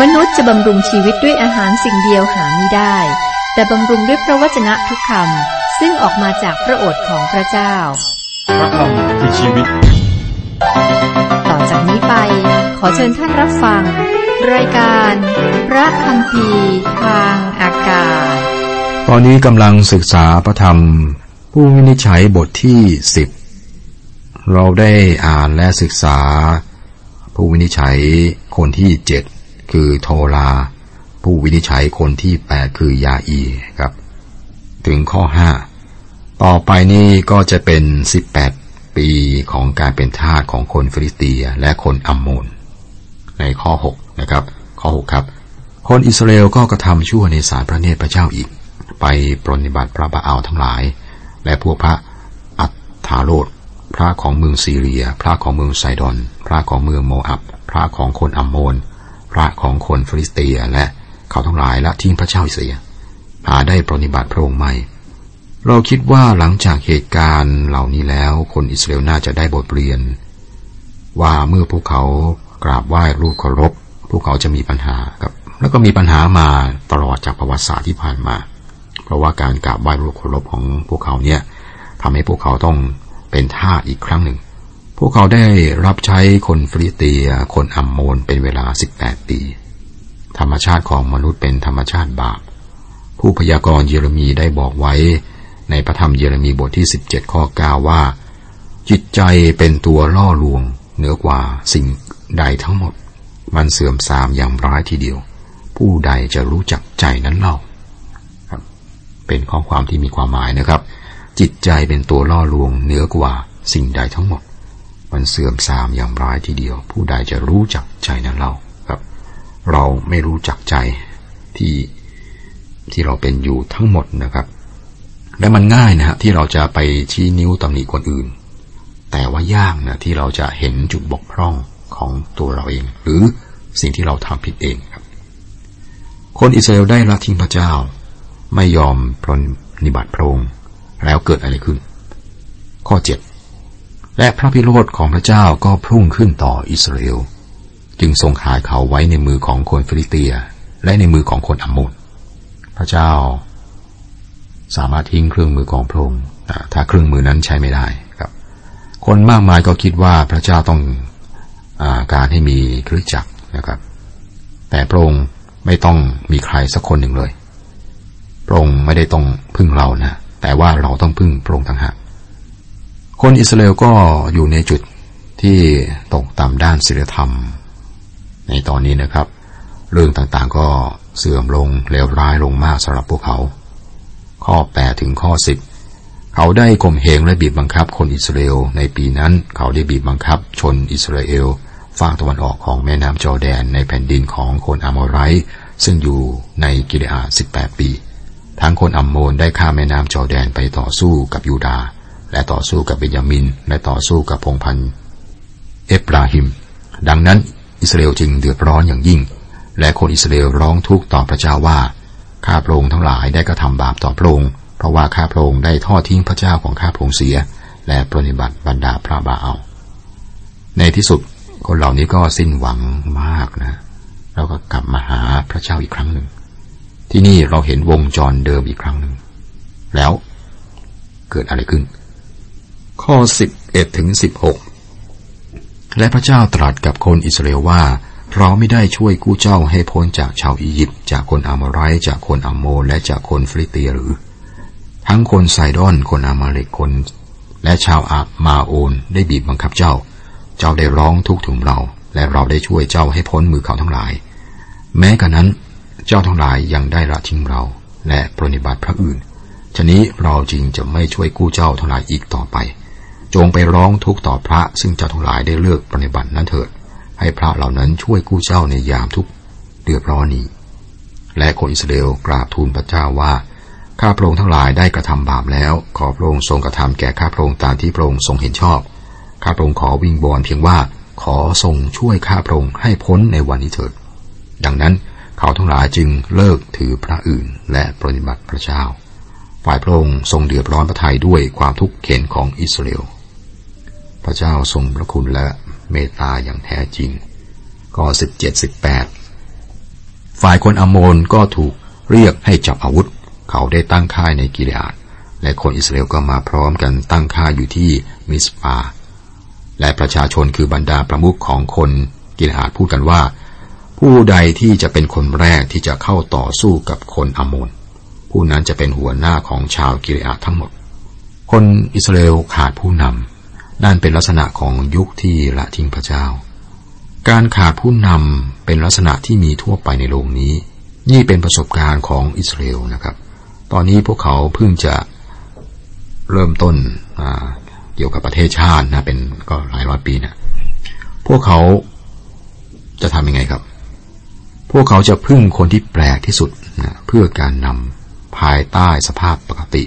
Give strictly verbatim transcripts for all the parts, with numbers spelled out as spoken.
มนุษย์จะบำรุงชีวิตด้วยอาหารสิ่งเดียวหาไม่ได้แต่บำรุงด้วยพระวจนะทุกคำซึ่งออกมาจากพระโอษฐ์ของพระเจ้าพระคำคือชีวิตต่อจากนี้ไปขอเชิญท่านรับฟังรายการพระคัมภีร์ทางอากาศตอนนี้กำลังศึกษาพระธรรมผู้วินิจฉัยบทที่สิบเราได้อ่านและศึกษาผู้วินิจฉัยคนที่เจ็ดคือโทลาผู้วินิจฉัยคนที่แปดคือยาอีครับถึงข้อห้าต่อไปนี้ก็จะเป็นสิบแปดปีของการเป็นทาสของคนฟิลิสเตียและคนอัมโมนในข้อหกนะครับข้อหกครับคนอิสราเอลก็กระทำชั่วในสารพระเนตรพระเจ้าอีกไปปรนนิบัติพระบาอัลทั้งหลายและพวกพระอัฏฐาโรดพระของเมืองซีเรียพระของเมืองไซดอนพระของเมืองโมอับพระของคนอัมโมนพระของคนฟิลิสเตียและเขาทั้งหลายละทิ้งพระเจ้าเสียหาได้ปรนนิบัติพระองค์ไม่เราคิดว่าหลังจากเหตุการณ์เหล่านี้แล้วคนอิสราเอลน่าจะได้บทเรียนว่าเมื่อพวกเขากราบไหว้รูปเคารพพวกเขาจะมีปัญหาครับแล้วก็มีปัญหามาตลอดจากประวัติศาสตร์ที่ผ่านมาเพราะว่าการกราบไหว้รูปเคารพของพวกเขาเนี่ยทำให้พวกเขาต้องเป็นทาสอีกครั้งหนึ่งพวกเขาได้รับใช้คนฟิลิสเตียคนอัมโมนเป็นเวลาสิบแปดปีธรรมชาติของมนุษย์เป็นธรรมชาติบาปผู้พยากรณ์เยเรมีได้บอกไว้ในพระธรรมเยเรมีบทที่สิบเจ็ดข้อเก้าว่าจิตใจเป็นตัวล่อลวงเหนือกว่าสิ่งใดทั้งหมดมันเสื่อมทรามอย่างร้ายทีเดียวผู้ใดจะรู้จักใจนั้นเล่าครับเป็นข้อความที่มีความหมายนะครับจิตใจเป็นตัวล่อลวงเหนือกว่าสิ่งใดทั้งหมดมันเสื่อมทรามอย่างร้ายทีเดียวผู้ใดจะรู้จักใจนั้นเล่าครับเราไม่รู้จักใจที่ที่เราเป็นอยู่ทั้งหมดนะครับและมันง่ายนะฮะที่เราจะไปชี้นิ้วตำหนิคนอื่นแต่ว่ายากนะที่เราจะเห็นจุดบกพร่องของตัวเราเองหรือสิ่งที่เราทำผิดเองครับคนอิสราเอลได้ละทิ้งพระเจ้าไม่ยอมปรนนิบัติพระองค์แล้วเกิดอะไรขึ้นข้อเจ็ดและพระพิโรธของพระเจ้าก็พุ่งขึ้นต่ออิสราเอลจึงทรงขายเขาไว้ในมือของคนฟิลิสเตียและในมือของคนอัมโมนพระเจ้าสามารถทิ้งเครื่องมือของพระองค์ถ้าเครื่องมือนั้นใช้ไม่ได้ครับคนมากมายก็คิดว่าพระเจ้าต้องการให้มีคริสตจักรนะครับแต่พระองค์ไม่ต้องมีใครสักคนหนึ่งเลยพระองค์ไม่ได้ต้องพึ่งเรานะแต่ว่าเราต้องพึ่งพระองค์ต่างหากคนอิสราเอลก็อยู่ในจุดที่ตกต่ำด้านศีลธรรมในตอนนี้นะครับเรื่องต่างๆก็เสื่อมลงเลวร้ายลงมากสำหรับพวกเขาข้อแปดถึงข้อสิบเขาได้ข่มเหงและบีบบังคับคนอิสราเอลในปีนั้นเขาได้บีบบังคับชนอิสราเอลฝั่งตะวันออกของแม่น้ำจอร์แดนในแผ่นดินของคนอาโมไรต์ซึ่งอยู่ในกิเลอาดสิบแปดปีทั้งคนอัมโมนได้ข้ามแม่น้ำจอร์แดนไปต่อสู้กับยูดาห์และต่อสู้กับเบนยามินและต่อสู้กับพงศ์พันธุ์เอฟราฮิมดังนั้นอิสราเอลจึงเดือดร้อนอย่างยิ่งและคนอิสราเอลร้องทุกข์ต่อพระเจ้าว่าข้าพระองค์ทั้งหลายได้กระทำบาปต่อพระองค์เพราะว่าข้าพระองค์ได้ทอดทิ้งพระเจ้าของข้าพระองค์เสียและปรนนิบัติบรรดาพระบาอัลในที่สุดคนเหล่านี้ก็สิ้นหวังมากนะแล้วก็กลับมาหาพระเจ้าอีกครั้งหนึ่งที่นี่เราเห็นวงจรเดิมอีกครั้งหนึ่งแล้วเกิดอะไรขึ้นข้อสิบเอ็ดถึงสิบหกและพระเจ้าตรัสกับคนอิสราเอลว่าเราไม่ได้ช่วยกู้เจ้าให้พ้นจากชาวอียิปต์จากคนอาโมไรต์จากคนอัมโมนและจากคนฟิลิสเตียหรือทั้งคนไซดอนคนอามาเลกคนและชาวอามาโอนได้บีบบังคับเจ้าเจ้าได้ร้องทุกข์ถึงเราและเราได้ช่วยเจ้าให้พ้นมือเขาทั้งหลายแม้กระนั้นเจ้าทั้งหลายยังได้ละทิ้งเราและปรนนิบัติพระอื่นฉะนี้เราจึงจะไม่ช่วยกู้เจ้าทั้งหลายอีกต่อไปจงไปร้องทุกข์ต่อพระซึ่งเจ้าทั้งหลายได้เลือกปรนนิบัตินั้นเถิดให้พระเหล่านั้นช่วยกู้เจ้าในยามทุกข์เดือดร้อนนี้และคนอิสราเอลกราบทูลพระเจ้าว่าข้าพระองค์ทั้งหลายได้กระทำบาปแล้วขอพระองค์ทรงกระทำแก่ข้าพระองค์ตามที่พระองค์ทรงเห็นชอบข้าพระองค์ขอวิงวอนเพียงว่าขอทรงช่วยข้าพระองค์ให้พ้นในวันนี้เถิดดังนั้นเขาทั้งหลายจึงเลิกถือพระอื่นและปรนนิบัติพระเจ้าฝ่ายพระองค์ทรงเดือดร้อนพระทัยด้วยความทุกข์เข็นของอิสราเอลพระเจ้าทรงพระคุณและเมตตาอย่างแท้จริงข้อสิบเจ็ด สิบแปด ฝ่ายคนอัมโมนก็ถูกเรียกให้จับอาวุธเขาได้ตั้งค่ายในกิเลอาดและคนอิสราเอลก็มาพร้อมกันตั้งค่ายอยู่ที่มิสปาและประชาชนคือบรรดาประมุขของคนกิเลอาดพูดกันว่าผู้ใดที่จะเป็นคนแรกที่จะเข้าต่อสู้กับคนอัมโมนผู้นั้นจะเป็นหัวหน้าของชาวกิเลอาดทั้งหมดคนอิสราเอลขาดผู้นำนั่นเป็นลักษณะของยุคที่ละทิ้งพระเจ้าการขาดผู้นำเป็นลักษณะที่มีทั่วไปในโลกนี้นี่เป็นประสบการณ์ของอิสราเอลนะครับตอนนี้พวกเขาเพิ่งจะเริ่มต้นเกี่ยวกับประเทศชาตินะเป็นก็หลายร้อยปีนะพวกเขาจะทำยังไงครับพวกเขาจะพึ่งคนที่แปลกที่สุดนะเพื่อการนำภายใต้สภาพปกติ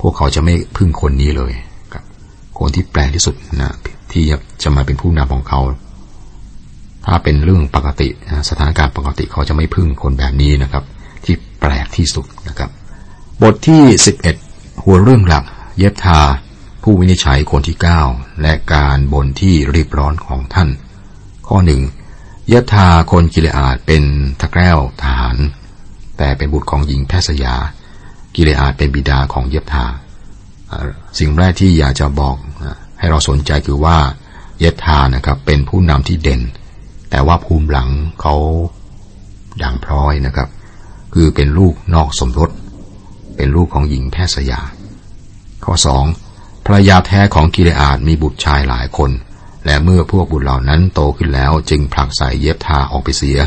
พวกเขาจะไม่พึ่งคนนี้เลยคนที่แปลกที่สุดนะที่จะมาเป็นผู้นำของเขาถ้าเป็นเรื่องปกตินะสถานการณ์ปกติเขาจะไม่พึ่งคนแบบนี้นะครับที่แปลกที่สุดนะครับบทที่สิบเอ็ดหัวเรื่องหลักเยฟธาผู้วินิจฉัยคนที่เก้าและการบ่นที่รีบร้อนของท่านข้อหนึ่งเยฟธาคนกิเลอาดเป็นทะแกล้วทหารแต่เป็นบุตรของหญิงแพทย์สยากิเลอาดเป็นบิดาของเยฟธาสิ่งแรกที่อยากจะบอกให้เราสนใจคือว่าเยฟธานะครับเป็นผู้นำที่เด่นแต่ว่าภูมิหลังเขาด่างพร้อยนะครับคือเป็นลูกนอกสมรสเป็นลูกของหญิงแพทย์สยาข้อสองภรรยาแท้ของกิเลอาดมีบุตรชายหลายคนและเมื่อพวกบุตรเหล่านั้นโตขึ้นแล้วจึงผลักใส่เยฟธาออกไปเสีย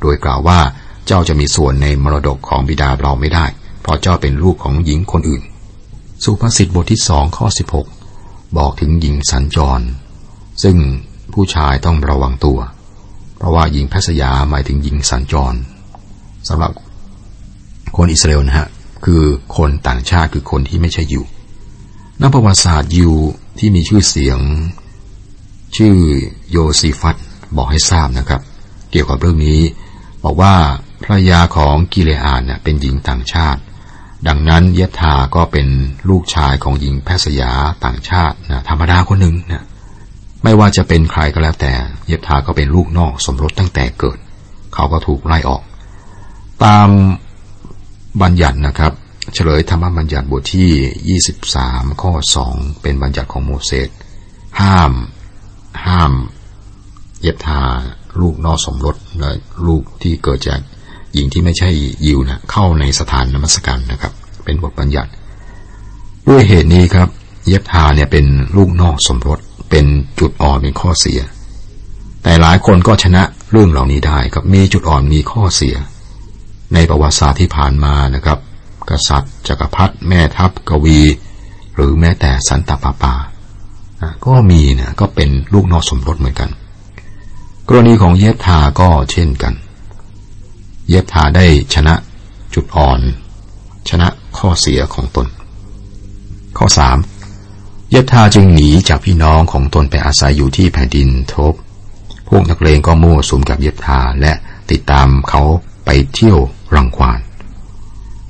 โดยกล่าวว่าเจ้าจะมีส่วนในมรดกของบิดาเราไม่ได้เพราะเจ้าเป็นลูกของหญิงคนอื่นสุภาษิตบทที่สองข้อสิบหกบอกถึงหญิงสัญจรซึ่งผู้ชายต้องระวังตัวเพราะว่าหญิงแพทย์สยาหมายถึงหญิงสัญจรสำหรับคนอิสราเอลนะฮะคือคนต่างชาติคือคนที่ไม่ใช่ยิวนักประวัติศาสตร์ยิวที่มีชื่อเสียงชื่อโยซีฟัตบอกให้ทราบนะครับเกี่ยวกับเรื่องนี้บอกว่าภรรยาของกิเลอาดเนี่ยเป็นหญิงต่างชาติดังนั้นเยฟธาก็เป็นลูกชายของหญิงแพทย์สยาต่างชาตินะธรรมดาคนหนึ่งนะไม่ว่าจะเป็นใครก็แล้วแต่เยฟธาก็เป็นลูกนอกสมรสตั้งแต่เกิดเขาก็ถูกไล่ออกตามบัญญัตินะครับเฉลยธรรมบัญญัติบทที่ยี่สิบสามข้อสองเป็นบัญญัติของโมเสสห้ามห้ามเยฟธาลูกนอกสมรสและลูกที่เกิดจากหญิงที่ไม่ใช่ยิวนะเข้าในสถานนมัสการนะครับเป็นบทบัญญัติด้วยเหตุนี้ครับเยฟธาเนี่ยเป็นลูกนอกสมรสเป็นจุดอ่อนเป็นข้อเสียแต่หลายคนก็ชนะเรื่องเหล่านี้ได้ครับมีจุดอ่อนมีข้อเสียในประวัติศาสตร์ที่ผ่านมานะครับกษัตริย์จักรพรรดิแม่ทัพกวีหรือแม้แต่สันตะปาปาก็มีนะก็เป็นลูกนอกสมรสเหมือนกันกรณีของเยฟธาก็เช่นกันเยฟธาได้ชนะจุดอ่อนชนะข้อเสียของตนข้อสามเยฟธาจึงหนีจากพี่น้องของตนไปอาศัยอยู่ที่แผ่นดินโทบพวกนักเลงก็มั่วสุมกับเยฟธาและติดตามเขาไปเที่ยวรังควาน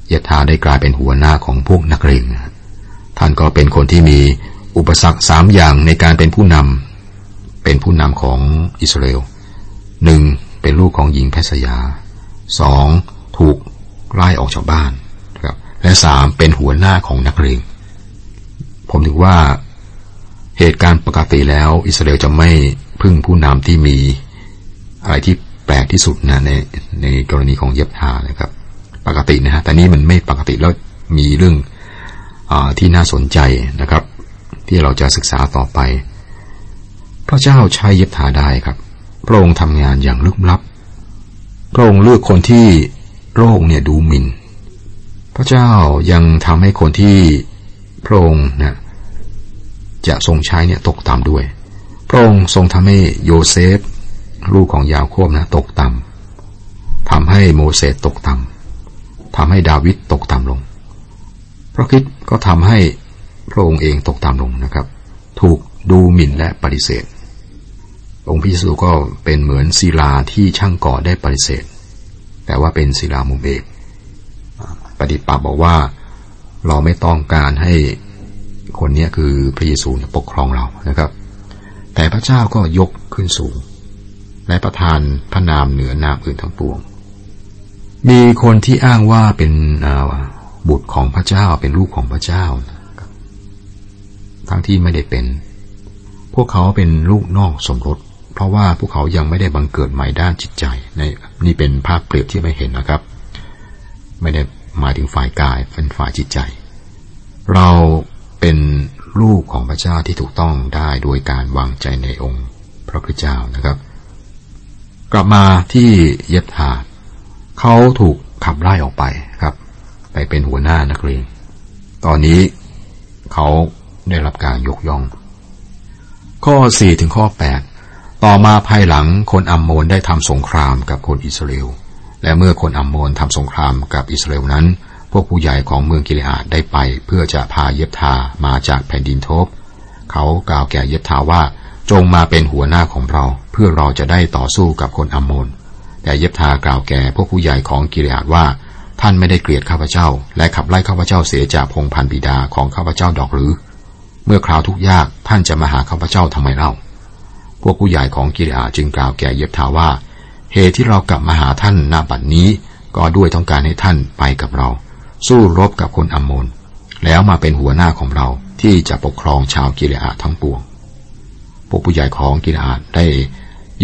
เยฟธาได้กลายเป็นหัวหน้าของพวกนักเลงท่านก็เป็นคนที่มีอุปสรรคสามอย่างในการเป็นผู้นำเป็นผู้นำของอิสราเอลหนึ่งเป็นลูกของหญิงแพทย์สยาสองถูกไล่ออกจากบ้านนะครับและสามเป็นหัวหน้าของนักเลงผมถือว่าเหตุการณ์ปกติแล้วอิสราเอลจะไม่พึ่งผู้นำที่มีอะไรที่แปลกที่สุดนะในในกรณีของเยฟธานะครับปกตินะฮะแต่นี้มันไม่ปกติแล้วมีเรื่องอ่าที่น่าสนใจนะครับที่เราจะศึกษาต่อไปพระเจ้าใช้เยฟธาได้ครับพระองค์ทำงานอย่างลึกลับพระองค์เลือกคนที่โลกเนี่ยดูหมิ่นพระเจ้ายังทำให้คนที่พระองค์นะจะทรงใช้เนี่ยตกต่ำด้วยพระองค์ทรงทำให้โยเซฟลูกของยาโคบนะตกต่ำทำให้โมเสสตกต่ำทำให้ดาวิดตกต่ำลงพระคริสต์ก็ทำให้พระองค์เองตกต่ำลงนะครับถูกดูหมิ่นและปฏิเสธองค์พระเยซูก็เป็นเหมือนศิลาที่ช่างก่อได้ปฏิเสธแต่ว่าเป็นศิลามุมเอกปฏิปักษ์บอกว่าเราไม่ต้องการให้คนนี้คือพระเยซูปกครองเรานะครับแต่พระเจ้าก็ยกขึ้นสูงและประทานพระนามเหนือนามอื่นทั้งปวง มีคนที่อ้างว่าเป็นบุตรของพระเจ้าเป็นลูกของพระเจ้าทั้งที่ไม่ได้เป็นพวกเขาเป็นลูกนอกสมรสเพราะว่าพวกเขายังไม่ได้บังเกิดใหม่ด้านจิตใจในนี่เป็นภาพเปรียบที่ไม่เห็นนะครับไม่ได้หมายถึงฝ่ายกายเป็นฝ่ายจิตใจเราเป็นลูกของพระเจ้าที่ถูกต้องได้โดยการวางใจในองค์พระคริสต์เจ้านะครับกลับมาที่เยฟธาเขาถูกขับไล่ออกไปครับไปเป็นหัวหน้านักเรียนตอนนี้เขาได้รับการยกย่องข้อสี่ถึงข้อแปดต่อมาภายหลังคนอัมโมนได้ทำสงครามกับคนอิสราเอลและเมื่อคนอัมโมนทำสงครามกับอิสราเอลนั้นพวกผู้ใหญ่ของเมืองกิเลอาดได้ไปเพื่อจะพาเยฟธามาจากแผ่นดินโทบเขากล่าวแก่เยฟธาว่าจงมาเป็นหัวหน้าของเราเพื่อเราจะได้ต่อสู้กับคนอัมโมนแต่เยฟธากล่าวแก่พวกผู้ใหญ่ของกิเลอาดว่าท่านไม่ได้เกลียดข้าพเจ้าและขับไล่ข้าพเจ้าเสียจากพงศ์พันธุ์บิดาของข้าพเจ้าดอกหรือเมื่อคราวทุกยากท่านจะมาหาข้าพเจ้าทำไมเล่าพวกผู้ใหญ่ของกิเลอาดจึงกล่าวแก่เยฟธาว่าเหตุที่เรากลับมาหาท่านณบัดนี้ก็ด้วยต้องการให้ท่านไปกับเราสู้รบกับคนอัมโมนแล้วมาเป็นหัวหน้าของเราที่จะปกครองชาวกิเลอาดทั้งปวงพวกผู้ใหญ่ของกิเลอาดได้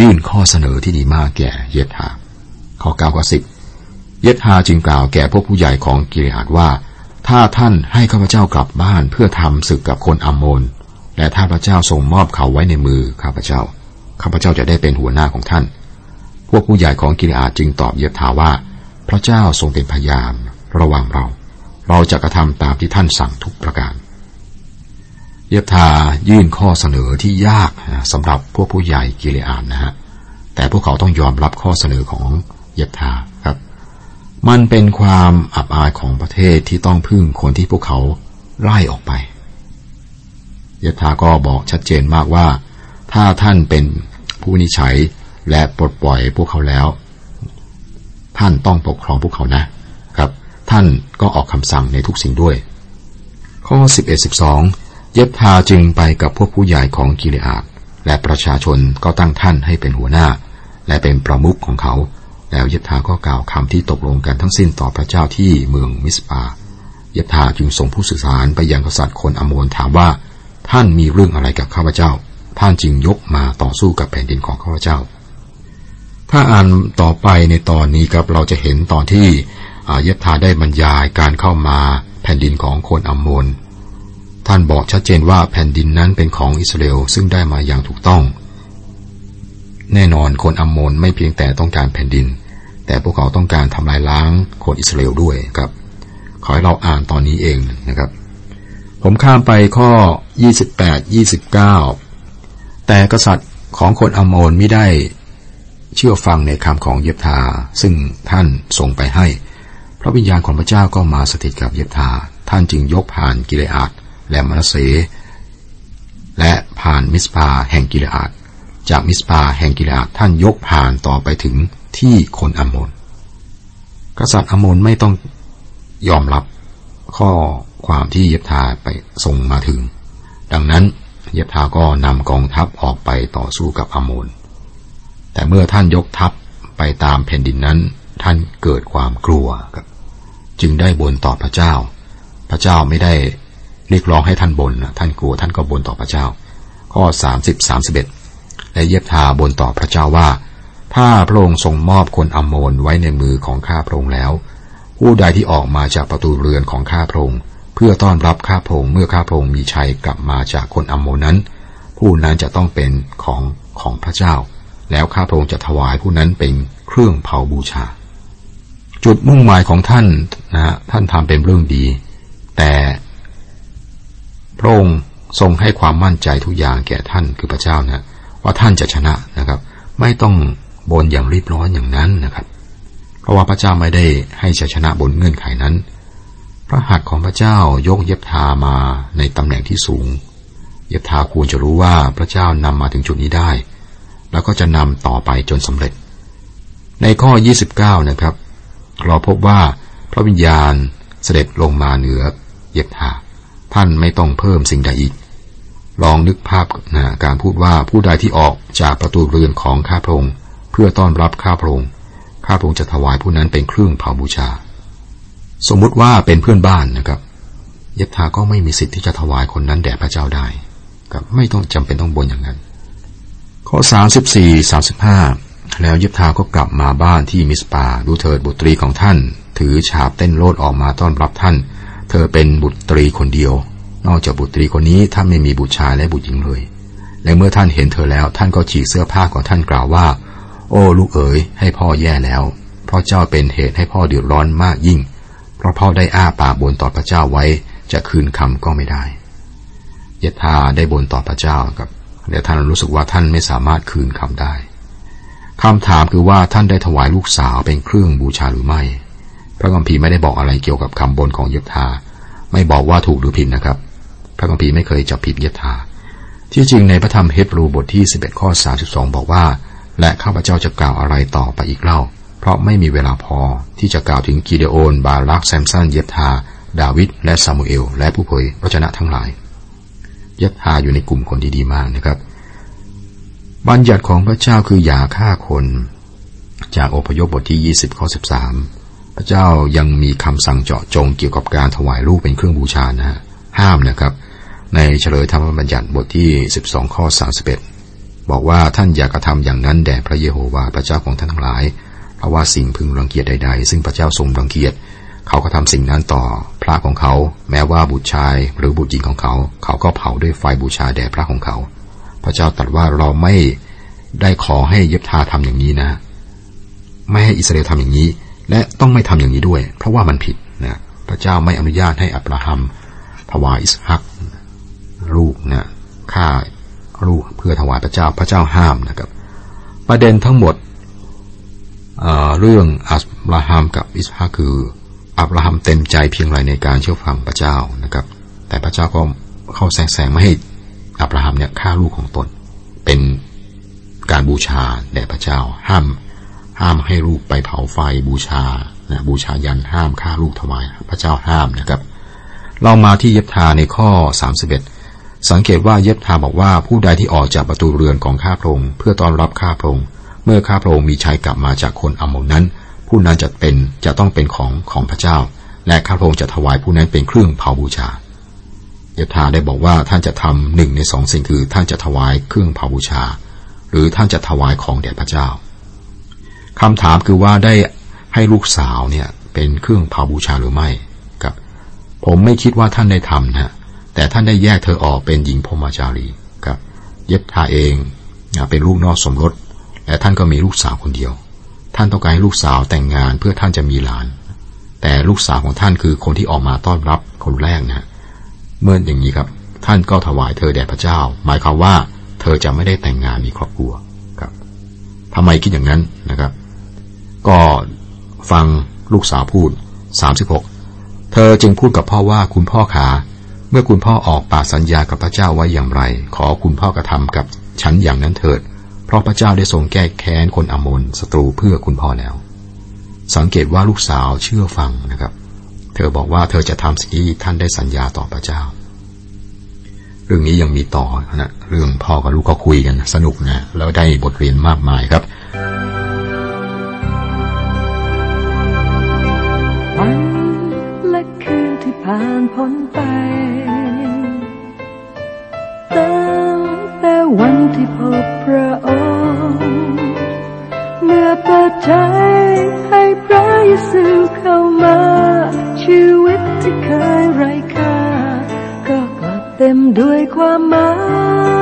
ยื่นข้อเสนอที่ดีมากแก่เยฟธาข้อเก้าข้อสิบเยฟธาจึงกล่าวแก่พวกผู้ใหญ่ของกิเลอาดว่าถ้าท่านให้ข้าพเจ้ากลับบ้านเพื่อทำศึกกับคนอัมโมนและถ้าพระเจ้าทรงมอบเขาไว้ในมือข้าพเจ้าข้าพเจ้าจะได้เป็นหัวหน้าของท่านพวกผู้ใหญ่ของกิเลอาดจึงตอบเยฟธาว่าพระเจ้าทรงเป็นพยานระวังเราเราจะกระทำตามที่ท่านสั่งทุกประการเยฟธายื่นข้อเสนอที่ยากสำหรับพวกผู้ใหญ่กิเลอาดนะฮะแต่พวกเขาต้องยอมรับข้อเสนอของเยฟธาครับมันเป็นความอับอายของประเทศที่ต้องพึ่งคนที่พวกเขาไล่ออกไปเยฟธาก็บอกชัดเจนมากว่าถ้าท่านเป็นผู้นิชัยและปลดปล่อยพวกเขาแล้วท่านต้องปกครองพวกเขานะครับท่านก็ออกคำสั่งในทุกสิ่งด้วยข้อ สิบเอ็ด สิบสอง เยฟธาจึงไปกับพวกผู้ใหญ่ของกิเลอาดและประชาชนก็ตั้งท่านให้เป็นหัวหน้าและเป็นประมุขของเขาแล้วเยฟธาก็กล่าวคำที่ตกลงกันทั้งสิ้นต่อพระเจ้าที่เมืองมิสปาเยฟธาจึงส่งผู้สื่อสารไปยังกษัตริย์คนอัมโมนถามว่าท่านมีเรื่องอะไรกับข้าพเจ้าท่านจึงยกมาต่อสู้กับแผ่นดินของข้าพเจ้าถ้าอ่านต่อไปในตอนนี้ครับเราจะเห็นตอนที่เยฟธาได้บรรยายการเข้ามาแผ่นดินของคนอัมโมนท่านบอกชัดเจนว่าแผ่นดินนั้นเป็นของอิสราเอลซึ่งได้มาอย่างถูกต้องแน่นอนคนอัมโมนไม่เพียงแต่ต้องการแผ่นดินแต่พวกเขาต้องการทำลายล้างคนอิสราเอลด้วยครับขอให้เราอ่านตอนนี้เองนะครับผมข้ามไปข้อ ยี่สิบแปด ยี่สิบเก้า แต่กษัตริย์ของคนอัมโมนไม่ได้เชื่อฟังในคำของเยฟธาซึ่งท่านส่งไปให้พระวิญญาณของพระเจ้าก็มาสถิตกับเยฟธาท่านจึงยกผ่านกิเลอาดและมนาเสและผ่านมิสปาแห่งกิเลอาดจากมิสปาแห่งกิเลอาดท่านยกผ่านต่อไปถึงที่คนอัมโมนกษัตริย์อัมโมนไม่ต้องยอมรับข้อความที่เยฟธาไปส่งมาถึงดังนั้นเยฟธาก็นำกองทัพออกไปต่อสู้กับอัมโมนแต่เมื่อท่านยกทัพไปตามแผ่นดินนั้นท่านเกิดความกลัวครับจึงได้บ่นต่อพระเจ้าพระเจ้าไม่ได้เรียกร้องให้ท่านบ่นท่านกลัวท่านก็บ่นต่อพระเจ้าข้อสามสิบ สามสิบเอ็ดและเยฟธาบ่นต่อพระเจ้าว่าถ้าพระองค์ทรงมอบคนอัมโมนไว้ในมือของข้าพระองค์แล้วผู้ใดที่ออกมาจากประตูเรือนของข้าพระองค์เพื่อต้อนรับข้าพระองค์เมื่อข้าพระองค์มีชัยกลับมาจากคนอัมโมนนั้นผู้นั้นจะต้องเป็นของของพระเจ้าแล้วข้าพระองค์จะถวายผู้นั้นเป็นเครื่องเผาบูชาจุดมุ่งหมายของท่านนะท่านทำเป็นเรื่องดีแต่พระองค์ทรงให้ความมั่นใจทุกอย่างแก่ท่านคือพระเจ้านะว่าท่านจะชนะนะครับไม่ต้องบนอย่างรีบร้อนอย่างนั้นนะครับเพราะว่าพระเจ้าไม่ได้ให้ชัยชนะบนเงื่อนไขนั้นพระหัตถ์ของพระเจ้ายกเยฟธามาในตำแหน่งที่สูงเยฟธาควรจะรู้ว่าพระเจ้านำมาถึงจุดนี้ได้แล้วก็จะนำต่อไปจนสำเร็จในข้อยี่สิบเก้านะครับเราพบว่าพระวิญญาณเสด็จลงมาเหนือเยฟธาท่านไม่ต้องเพิ่มสิ่งใดอีกลองนึกภาพนะการพูดว่าผู้ใดที่ออกจากประตูเรือนของข้าพระองค์เพื่อต้อนรับข้าพระองค์ ข้าพระองค์จะถวายผู้นั้นเป็นเครื่องเผาบูชาสมมุติว่าเป็นเพื่อนบ้านนะครับเย็บทาก็ไม่มีสิทธิ์ที่จะถวายคนนั้นแด่พระเจ้าได้ครับไม่ต้องจำเป็นต้องบนอย่างนั้นข้อสามสิบสี่ สามสิบห้าแล้วเย็บทาก็กลับมาบ้านที่มิสปาดูเถิดบุตรีของท่านถือฉาบเต้นโลดออกมาต้อนรับท่านเธอเป็นบุตรีคนเดียวนอกจากบุตรีคนนี้ท่านไม่มีบุตรชายและบุตรหญิงเลยและเมื่อท่านเห็นเธอแล้วท่านก็ฉีกเสื้อผ้าของท่านกล่าวว่าโอ้ลูกเอ๋ยให้พ่อแย่แล้วเพราะเจ้าเป็นเหตุให้พ่อเดือดร้อนมากยิ่งเพราะพ่อได้อ้าปากบนต่อพระเจ้าไว้จะคืนคำก็ไม่ได้เยธาได้บนต่อพระเจ้าครับและท่านรู้สึกว่าท่านไม่สามารถคืนคำได้คำถามคือว่าท่านได้ถวายลูกสาวเป็นเครื่องบูชาหรือไม่พระคัมภีร์ไม่ได้บอกอะไรเกี่ยวกับคำบนของเยธาไม่บอกว่าถูกหรือผิดนะครับพระคัมภีร์ไม่เคยจับผิดเยธาที่จริงในพระธรรมเฮบรูบทที่สิบเอ็ดข้อสามสิบสองบอกว่าและข้าพเจ้าจะกล่าวอะไรต่อไปอีกเล่าเพราะไม่มีเวลาพอที่จะกล่าวถึงกิเดโอนบารักแซมสันเยฟธาดาวิดและซามูเอลและผู้เผยพระวจนะทั้งหลายเยฟธาอยู่ในกลุ่มคนดีๆมากนะครับบัญญัติของพระเจ้าคืออย่าฆ่าคนจากอพยพบทที่ยี่สิบข้อสิบสามพระเจ้ายังมีคำสั่งเจาะจงเกี่ยวกับการถวายลูกเป็นเครื่องบูชานะฮะห้ามนะครับในเฉลยธรรมบัญญัติบทที่สิบสองข้อสามสิบเอ็ดบอกว่าท่านอย่ากระทำอย่างนั้นแด่พระเยโฮวาห์พระเจ้าของท่านทั้งหลายเพราะว่าสิ่งพึงรังเกียจใดๆซึ่งพระเจ้าทรงรังเกียจเขาก็ทำสิ่งนั้นต่อพระของเขาแม้ว่าบุตรชายหรือบุตรหญิงของเขาเขาก็เผาด้วยไฟบูชาแด่พระของเขาพระเจ้าตรัสว่าเราไม่ได้ขอให้เย็บทาทำอย่างนี้นะไม่ให้อิสราเอลทำอย่างนี้และต้องไม่ทำอย่างนี้ด้วยเพราะว่ามันผิดนะพระเจ้าไม่อนุญาตให้อับราฮัมถวายอิสฮักลูกนะฆ่าลูกเพื่อถวายพระเจ้าพระเจ้าห้ามนะครับประเด็นทั้งหมด เ, เรื่องอับราฮัมกับอิสฮักคืออับราฮัมเต็มใจเพียงไรในการเชื่อฟังพระเจ้านะครับแต่พระเจ้าก็เข้าแซงๆไม่ให้อับราฮัมเนี่ยฆ่าลูกของตนเป็นการบูชาแด่พระเจ้าห้ามห้ามให้ลูกไปเผาไฟบูชานะบูชายันห้ามฆ่าลูกถวายพระเจ้าห้ามนะครับเรามาที่เย็บทาในข้อสามสิบเอ็ดสังเกตว่าเย็บทาบอกว่าผู้ใดที่ออกจากประตูเรือนของข้าพระองค์เพื่อต้อนรับข้าพระองค์เมื่อข้าพระองค์มีชัยกลับมาจากคนอัมโมนนั้นผู้นั้นจะเป็นจะต้องเป็นของของพระเจ้าและข้าพระองค์จะถวายผู้นั้นเป็นเครื่องเผาบูชาเย็บทาได้บอกว่าท่านจะทำหนึ่งในสองสิ่งคือท่านจะถวายเครื่องเผาบูชาหรือท่านจะถวายของแด่พระเจ้าคำถามคือว่าได้ให้ลูกสาวเนี่ยเป็นเครื่องเผาบูชาหรือไม่ครับผมไม่คิดว่าท่านได้ทำนะแต่ท่านได้แยกเธอออกเป็นหญิงพรหมจารีครับเย็บทาเองเป็นลูกนอกสมรสและท่านก็มีลูกสาวคนเดียวท่านต้องการให้ลูกสาวแต่งงานเพื่อท่านจะมีหลานแต่ลูกสาวของท่านคือคนที่ออกมาต้อนรับคนแรกนะเมื่ออย่างนี้ครับท่านก็ถวายเธอแด่พระเจ้าหมายความว่าเธอจะไม่ได้แต่งงานมีครอบครัวครับทำไมคิดอย่างนั้นนะครับก็ฟังลูกสาวพูดสามสิบหกเธอจึงพูดกับพ่อว่าคุณพ่อขาเมื่อคุณพ่อออกปากสัญญากับพระเจ้าไว้อย่างไรขอคุณพ่อกระทำกับฉันอย่างนั้นเถิดเพราะพระเจ้าได้ทรงแก้แค้นคนอัมโมนศัตรูเพื่อคุณพ่อแล้วสังเกตว่าลูกสาวเชื่อฟังนะครับเธอบอกว่าเธอจะทำสิ่งที่ท่านได้สัญญาต่อพระเจ้าเรื่องนี้ยังมีต่อนะเรื่องพ่อกับลูกก็คุยกันสนุกนะแล้วได้บทเรียนมากมายครับวันและคืนที่ผ่านพ้นไปวันที่พบพระองค์เมื่อเปิดใจให้พระเยซูเข้ามาชีวิตที่เคยไร้ค่าก็กลับเต็มด้วยความหมาย